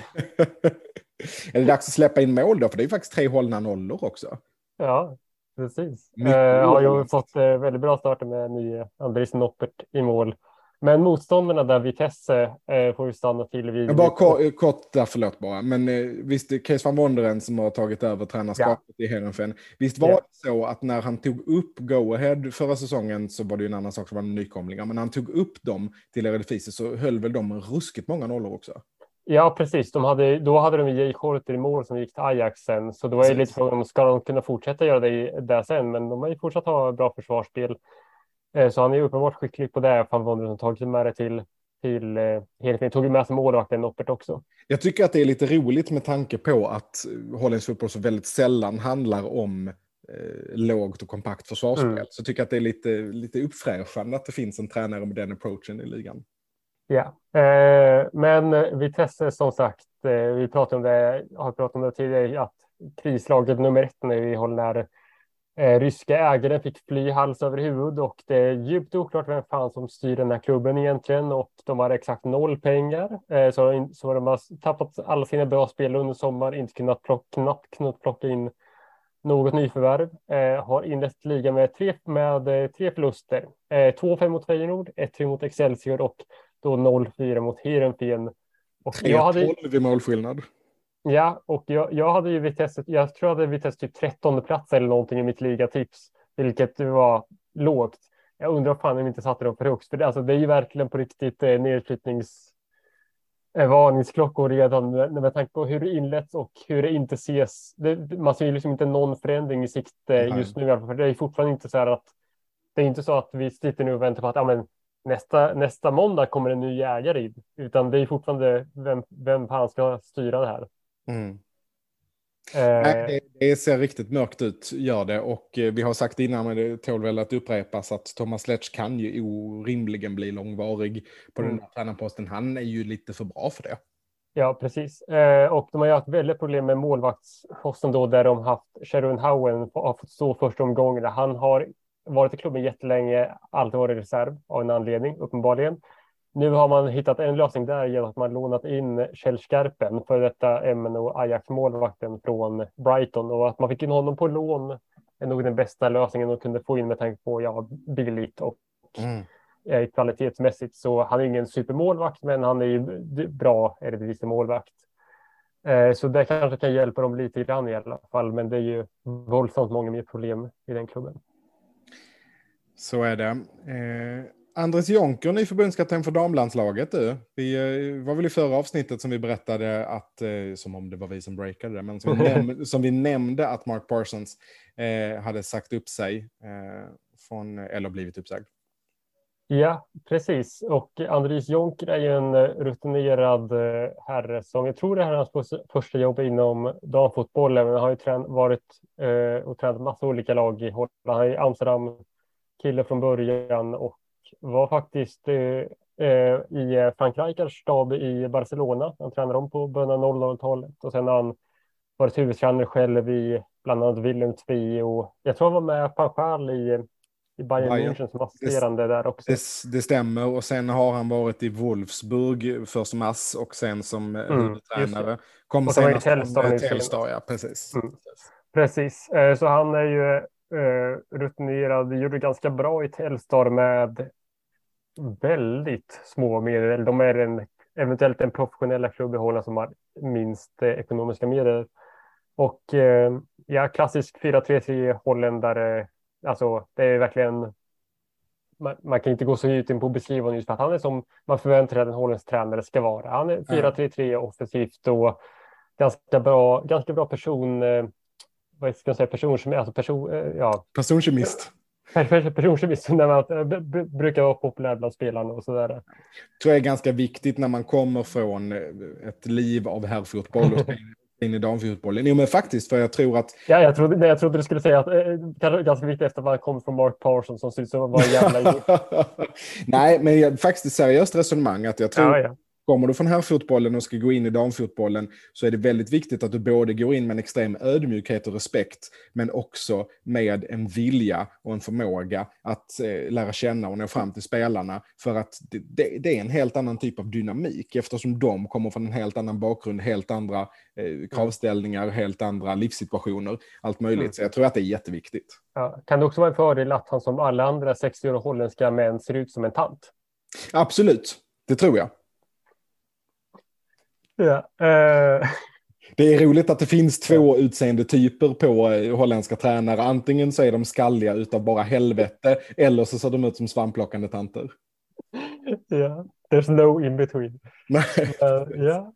Är det dags att släppa in mål då? För det är ju faktiskt tre hållna nollor också. Ja, precis. Uh, ja, jag har fått uh, väldigt bra starter med ny Andres Noppert i mål. Men motståndarna där Vitesse eh, får ju stanna till vid... Jag bara kort, kort där, förlåt bara. Men eh, visst, Kees van Wonderen som har tagit över tränarskapet ja. i Heerenveen. Visst var ja. det så att när han tog upp Go-Ahead förra säsongen så var det ju en annan sak som var nykomlingar. Men när han tog upp dem till Eredivisie så höll väl de ruskigt många nollor också. Ja, precis. De hade, då hade de J. Korter i mål som gick till Ajax sen. Så då är det lite frågan om ska de kunna fortsätta göra det där sen. Men de har ju fortsatt ha bra försvarsspel. Så han är uppenbart skicklig på det. Van Wonderen som tagit med det till, till Heerenveen. Tog med sig målvakten Noppert också. Jag tycker att det är lite roligt med tanke på att holländsk fotboll så väldigt sällan handlar om eh, lågt och kompakt försvarsspel. Mm. Så jag tycker att det är lite, lite uppfräschande att det finns en tränare med den approachen i ligan. Ja, eh, men Vitesse som sagt, eh, vi pratade om det, har pratat om det tidigare, att krislaget nummer ett nu i Holland är eh, ryska ägaren fick fly hals över huvud, och det är djupt oklart vem fan som styr den här klubben egentligen, och de har exakt noll pengar, eh, så, så de har tappat alla sina bra spel under sommar, inte kunnat plocka, knappt kunnat plocka in något nyförvärv, eh, har inlett ligan med tre, med, eh, tre förluster, eh, två fem mot Feyenoord, ett tre mot Excelsior och då noll fyra mot Heerenveen. Och tre tolv jag hade i målskillnad. Ja, och jag, jag hade ju Vitesse, jag tror jag hade Vitesse typ trettonde plats eller någonting i mitt ligatips, vilket var lågt. Jag undrar fan om inte satte dem för högst, för det, alltså, det är ju verkligen på riktigt eh, nedflyttningsvarningsklockor eh, redan med, med tanke på hur det inleds och hur det inte ses. Det, man ser ju liksom inte någon förändring i sikte eh, just nu, för det är fortfarande inte så här att det är inte så att vi sitter nu och väntar på att ja, men, Nästa, nästa måndag kommer en ny ägare in, utan det är fortfarande vem, vem fan ska styra det här. Mm. Eh. Nej, det, det ser riktigt mörkt ut, gör det, och vi har sagt innan, men det tål väl att upprepas, att Thomas Letsch kan ju orimligen bli långvarig på mm. den här tränarposten. Han är ju lite för bra för det. Ja, precis. Eh, och de har ju haft väldigt problem med målvaktsposten då, där de haft Sharon Howen har fått stå första omgången. Han har varit i klubben jättelänge, alltid varit i reserv av en anledning, uppenbarligen. Nu har man hittat en lösning där genom att man lånat in Kjell Skarpen, för detta M N O Ajax-målvakten från Brighton, och att man fick in honom på lån är nog den bästa lösningen de kunde få in med tanke på ja, billigt och mm. eh, kvalitetsmässigt. Så han är ingen supermålvakt, men han är ju bra, är det vice målvakt. Eh, så det kanske kan hjälpa dem lite grann i alla fall, men det är ju våldsamt många mer problem i den klubben. Så är det. Eh, Andres Jonker, ny förbundskapten för damlandslaget. Du. Vi eh, var väl i förra avsnittet som vi berättade att, eh, som om det var vi som breakade det, men som vi, näm- som vi nämnde att Mark Parsons eh, hade sagt upp sig, eh, från, eller blivit uppsagd. Ja, precis. Och Andres Jonker är ju en rutinerad eh, herre som, jag tror det här är hans första jobb inom damfotbollen, men han har ju trän- varit eh, och tränat massa olika lag i Holland. Han är i Amsterdam kille från början och var faktiskt eh, i Frank Rijkaards stab i Barcelona. Han tränade dem på början av noll noll-talet. Och sen har han varit huvudtränare själv i bland annat Willem två. Och jag tror han var med Panschal i, i Bayern München som assisterande där också. Det, det stämmer. Och sen har han varit i Wolfsburg för som ass och sen som mm, huvudtränare. Kommer och sen som Telstar, ja, precis. Mm. Precis. Så han är ju rutinerad, gjorde ganska bra i Telstar med väldigt små medel. De är en, eventuellt en professionella klubb i Holland som har minst ekonomiska medel. Och ja, klassisk fyra tre tre holländare. Alltså det är verkligen, man, man kan inte gå så djupt in på beskrivningen just för att han är som man förväntar att en holländsk tränare ska vara. Han är fyra tre tre offensivt och ganska bra, ganska bra person. Vad ska jag säga, personkemi, alltså person, ja. Personkemist. Personkemist, när man b- b- brukar vara populär bland spelarna och sådär. Det tror jag är ganska viktigt när man kommer från ett liv av herrfotboll och in i damfotbollen. Jo men faktiskt, för jag tror att... Ja, jag trodde, jag trodde du skulle säga att det är ganska viktigt efter att man kommer från Mark Parsons som syns som var jävla... Nej, men jag, faktiskt ett seriöst resonemang att jag tror... Ja, ja. Kommer du från här fotbollen och ska gå in i damfotbollen så är det väldigt viktigt att du både går in med en extrem ödmjukhet och respekt, men också med en vilja och en förmåga att eh, lära känna och nå fram till spelarna, för att det, det, det är en helt annan typ av dynamik eftersom de kommer från en helt annan bakgrund, helt andra eh, kravställningar, helt andra livssituationer, allt möjligt. Så jag tror att det är jätteviktigt. Ja, kan det också vara en fördel att han som alla andra sextio-åriga holländska män ser ut som en tant? Absolut, det tror jag. Ja, eh. Det är roligt att det finns två utseende typer på holländska tränare. Antingen så är de skalliga utav bara helvete eller så ser de ut som svamplockande tanter. Ja, yeah. There's no in between. Nej, uh, yeah.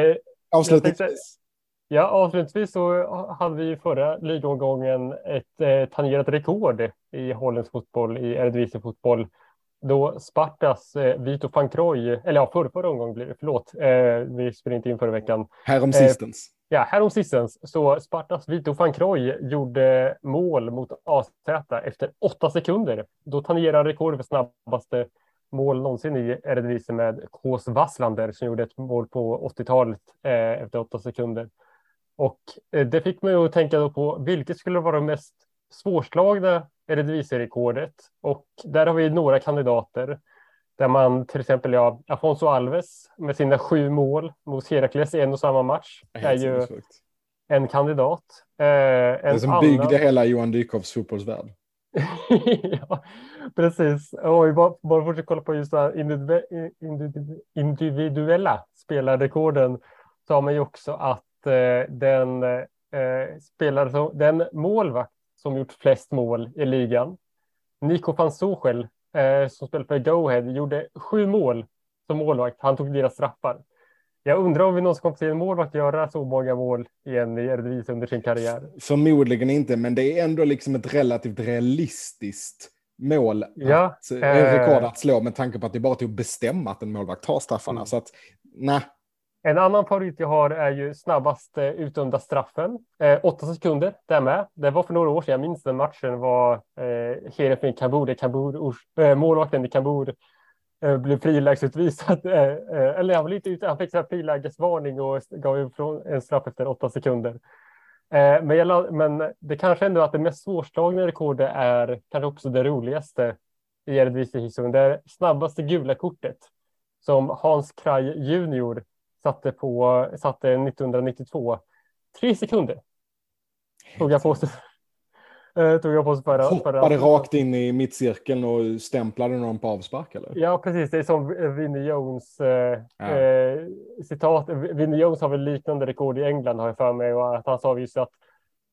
eh, avslutningsvis. Tänkte, ja, avslutningsvis så hade vi förra ligomgången ett eh, tangerat rekord i holländsk fotboll, i eredivisie fotboll. Då Spartas eh, Vito van Krooi, eller ja, förra, förra omgången blir det, förlåt, eh, vi spelade inte in förra veckan. Härom sistens. Eh, ja, härom sistens. Så Spartas Vito van Krooi gjorde mål mot A Z efter åtta sekunder. Då tangerar rekord för snabbaste mål någonsin i Eredivisie med K S Vasslander som gjorde ett mål på åttiotalet eh, efter åtta sekunder. Och eh, det fick mig att tänka då på vilket skulle vara det mest svårslagna Eredivisie-rekordet. Och där har vi några kandidater. Där man till exempel, ja, Afonso Alves med sina sju mål mot Herakles i en och samma match är ju en kandidat. Eh, en det som annan... byggde hela Johan Dykovs fotbollsvärld. Ja, precis. Och bara, bara fortsätta kolla på just individuella spelarrekorden, så har man ju också att eh, den, eh, spelare som, den målvakt som gjort flest mål i ligan, Nico van Sochel, eh, som spelade för Go Ahead, gjorde sju mål som målvakt. Han tog deras straffar. Jag undrar om vi någonsin kommer att se en målvakt göra så många mål igen i Eredivisie under sin karriär. Förmodligen inte, men det är ändå liksom ett relativt realistiskt mål, ja, att, eh... rekord att slå, med tanke på att det bara tog bestämma att en målvakt tar straffarna. Mm. Så att, nej. En annan favorit jag har är ju snabbast utdömda straffen. Eh, åtta sekunder, där med. Det var för några år sedan, jag minns den matchen, var eh, Heerenveen Cambuur, Cambuur eh, målvakten i Cambuur blev frilägsutvisad, eller han, lite ut, han fick så här frilägesvarning och gav ifrån en straff efter åtta sekunder. Men, jag, men det kanske ändå att det mest svårslagna rekordet är kanske också det roligaste i Eredivisie-historien. Det är snabbaste gula kortet som Hans Kraj junior satte på satte nittonhundranittiotvå. Tre sekunder tog jag på sig. Tog jag på förra, hoppade förra. Rakt in i mittcirkeln och stämplade någon på avspark, eller? Ja, precis. Det är som Vinnie Jones eh, ja. eh, citat. Vinnie Jones har väl liknande rekord i England, har jag för mig. Och att han sa just att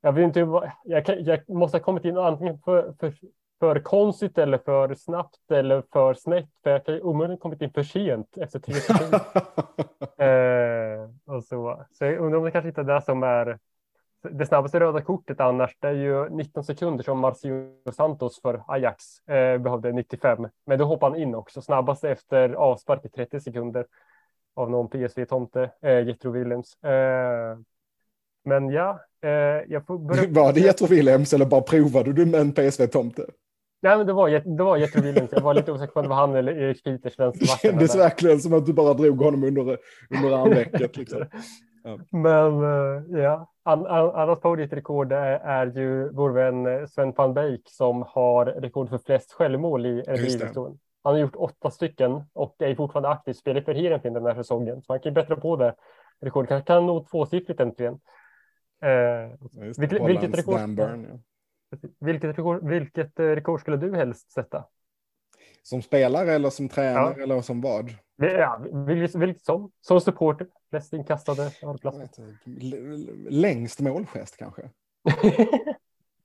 jag, vill inte, jag, kan, jag måste ha kommit in antingen för, för, för konstigt eller för snabbt eller för snett. För jag kan omöjligt kommit in för sent efter tre sekunder. eh, och så. så jag undrar om det kanske inte är det som är... Det snabbaste röda kortet annars, det är ju nitton sekunder som Marcio Santos för Ajax eh, behövde nittiofem. Men då hoppade han in också. Snabbast efter avspark i trettio sekunder av någon P S V-tomte, eh, Jethro Williams. Eh, men ja, eh, jag får börja... Var det Jethro Williams eller bara provade du med en P S V-tomte? Nej, men det var, det var Jethro Williams. Jag var lite osäker på om det var han eller Erik Peters. Det kändes verkligen som att du bara drog honom under, under armvecket liksom. Ja. Men uh, ja, annars favoritrekord är, är ju vår vän Sven van Beek som har rekord för flest självmål i Eredivisie-historien. Han har gjort åtta stycken och är fortfarande aktiv spelare för Heerenveen den här säsongen. Så han kan ju bättra på det rekordet. Han kan nå tvåsiffrigt äntligen. Uh, vilket, vilket, rekord, Burn, ja. vilket, rekord, vilket rekord skulle du helst sätta? Som spelare eller som tränare, ja, eller som vad? Ja, vilket som? Som supporter. Flest inkastade. Längst målgest kanske.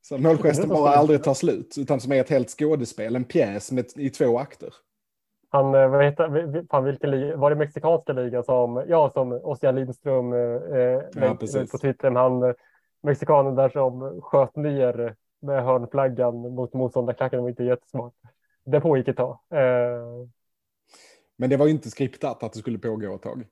Så målgesten bara aldrig tar slut. Utan som är ett helt skådespel. En pjäs med, i två akter. Han, vad heter, fan, vilken, var det mexikanska ligan som, ja, som Ossian Lindström eh, ja, på Twitter. Han, mexikanen där som sköt ner med hörnflaggan mot motståndarklacken. Var inte jättesmart. Det pågick ett tag. Eh. Men det var ju inte skriptat att det skulle pågå ett tag.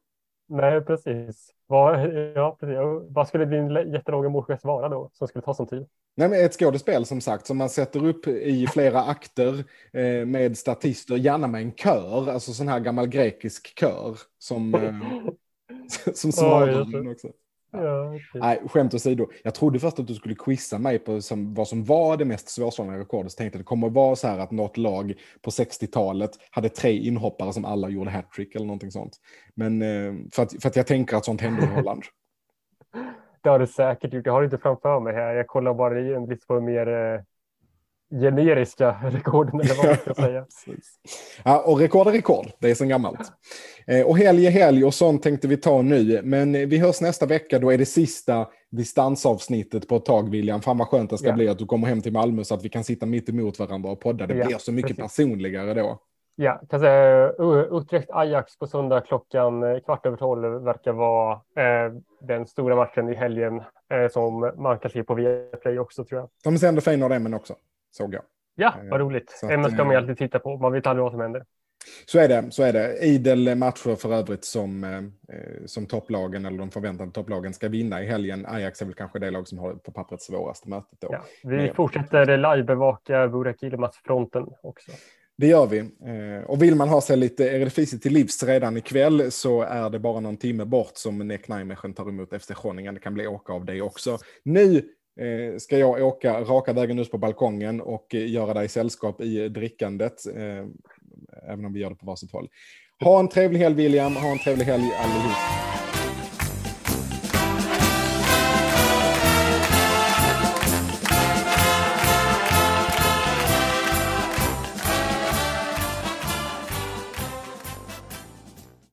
Nej, precis. Vad, ja, precis. Vad skulle din jättelåga målgest vara då som skulle ta som tid? Nej, men ett skådespel som sagt som man sätter upp i flera akter eh, med statister, gärna med en kör, alltså sån här gammal grekisk kör som, eh, som svarar ja, också. Ja. Ja, okay. Nej, skämt åsido. Jag trodde först att du skulle quizza mig på som, vad som var det mest svårslagna rekordet. Så tänkte jag att det kommer att vara så här att något lag på sextiotalet hade tre inhoppare som alla gjorde hattrick eller någonting sånt. Men för att, för att jag tänker att sånt händer i Holland. Det har du säkert gjort. Jag har inte framför mig här. Jag kollar bara i en lite på mer generiska rekorden eller vad man ska säga. Ja, och rekord är rekord, det är så gammalt. Och helg är helg och sånt tänkte vi ta nu, men vi hörs nästa vecka, då är det sista distansavsnittet på ett tag, William. Fan vad skönt det ska ja. bli att du kommer hem till Malmö så att vi kan sitta mitt emot varandra och podda. Det ja, blir så mycket precis. personligare då. Ja, kan säga Utrecht Ajax på söndag klockan kvart över tolv verkar vara eh, den stora matchen i helgen eh, som man kan se på Viaplay också, tror jag. De sänder Feyenoord ämnen också. Såg jag. Ja, vad roligt. M S ska man ju alltid titta på. Man vet aldrig vad som händer. Så är det. Så är det. Idel matcher för övrigt som, eh, som topplagen eller de förväntade topplagen ska vinna i helgen. Ajax är väl kanske det lag som har på pappret svåraste mötet då. Ja, vi Men... fortsätter live-bevaka Burak Yilmaz-fronten också. Det gör vi. Och vill man ha sig lite Eredivisie till livs redan ikväll så är det bara någon timme bort som N E C Nijmegen tar emot F C Groningen. Det kan bli åka av dig också. Nu ska jag åka raka vägen ut på balkongen och göra dig sällskap i drickandet. Även om vi gör det på varsitt håll. Ha en trevlig helg, William. Ha en trevlig helg allihop.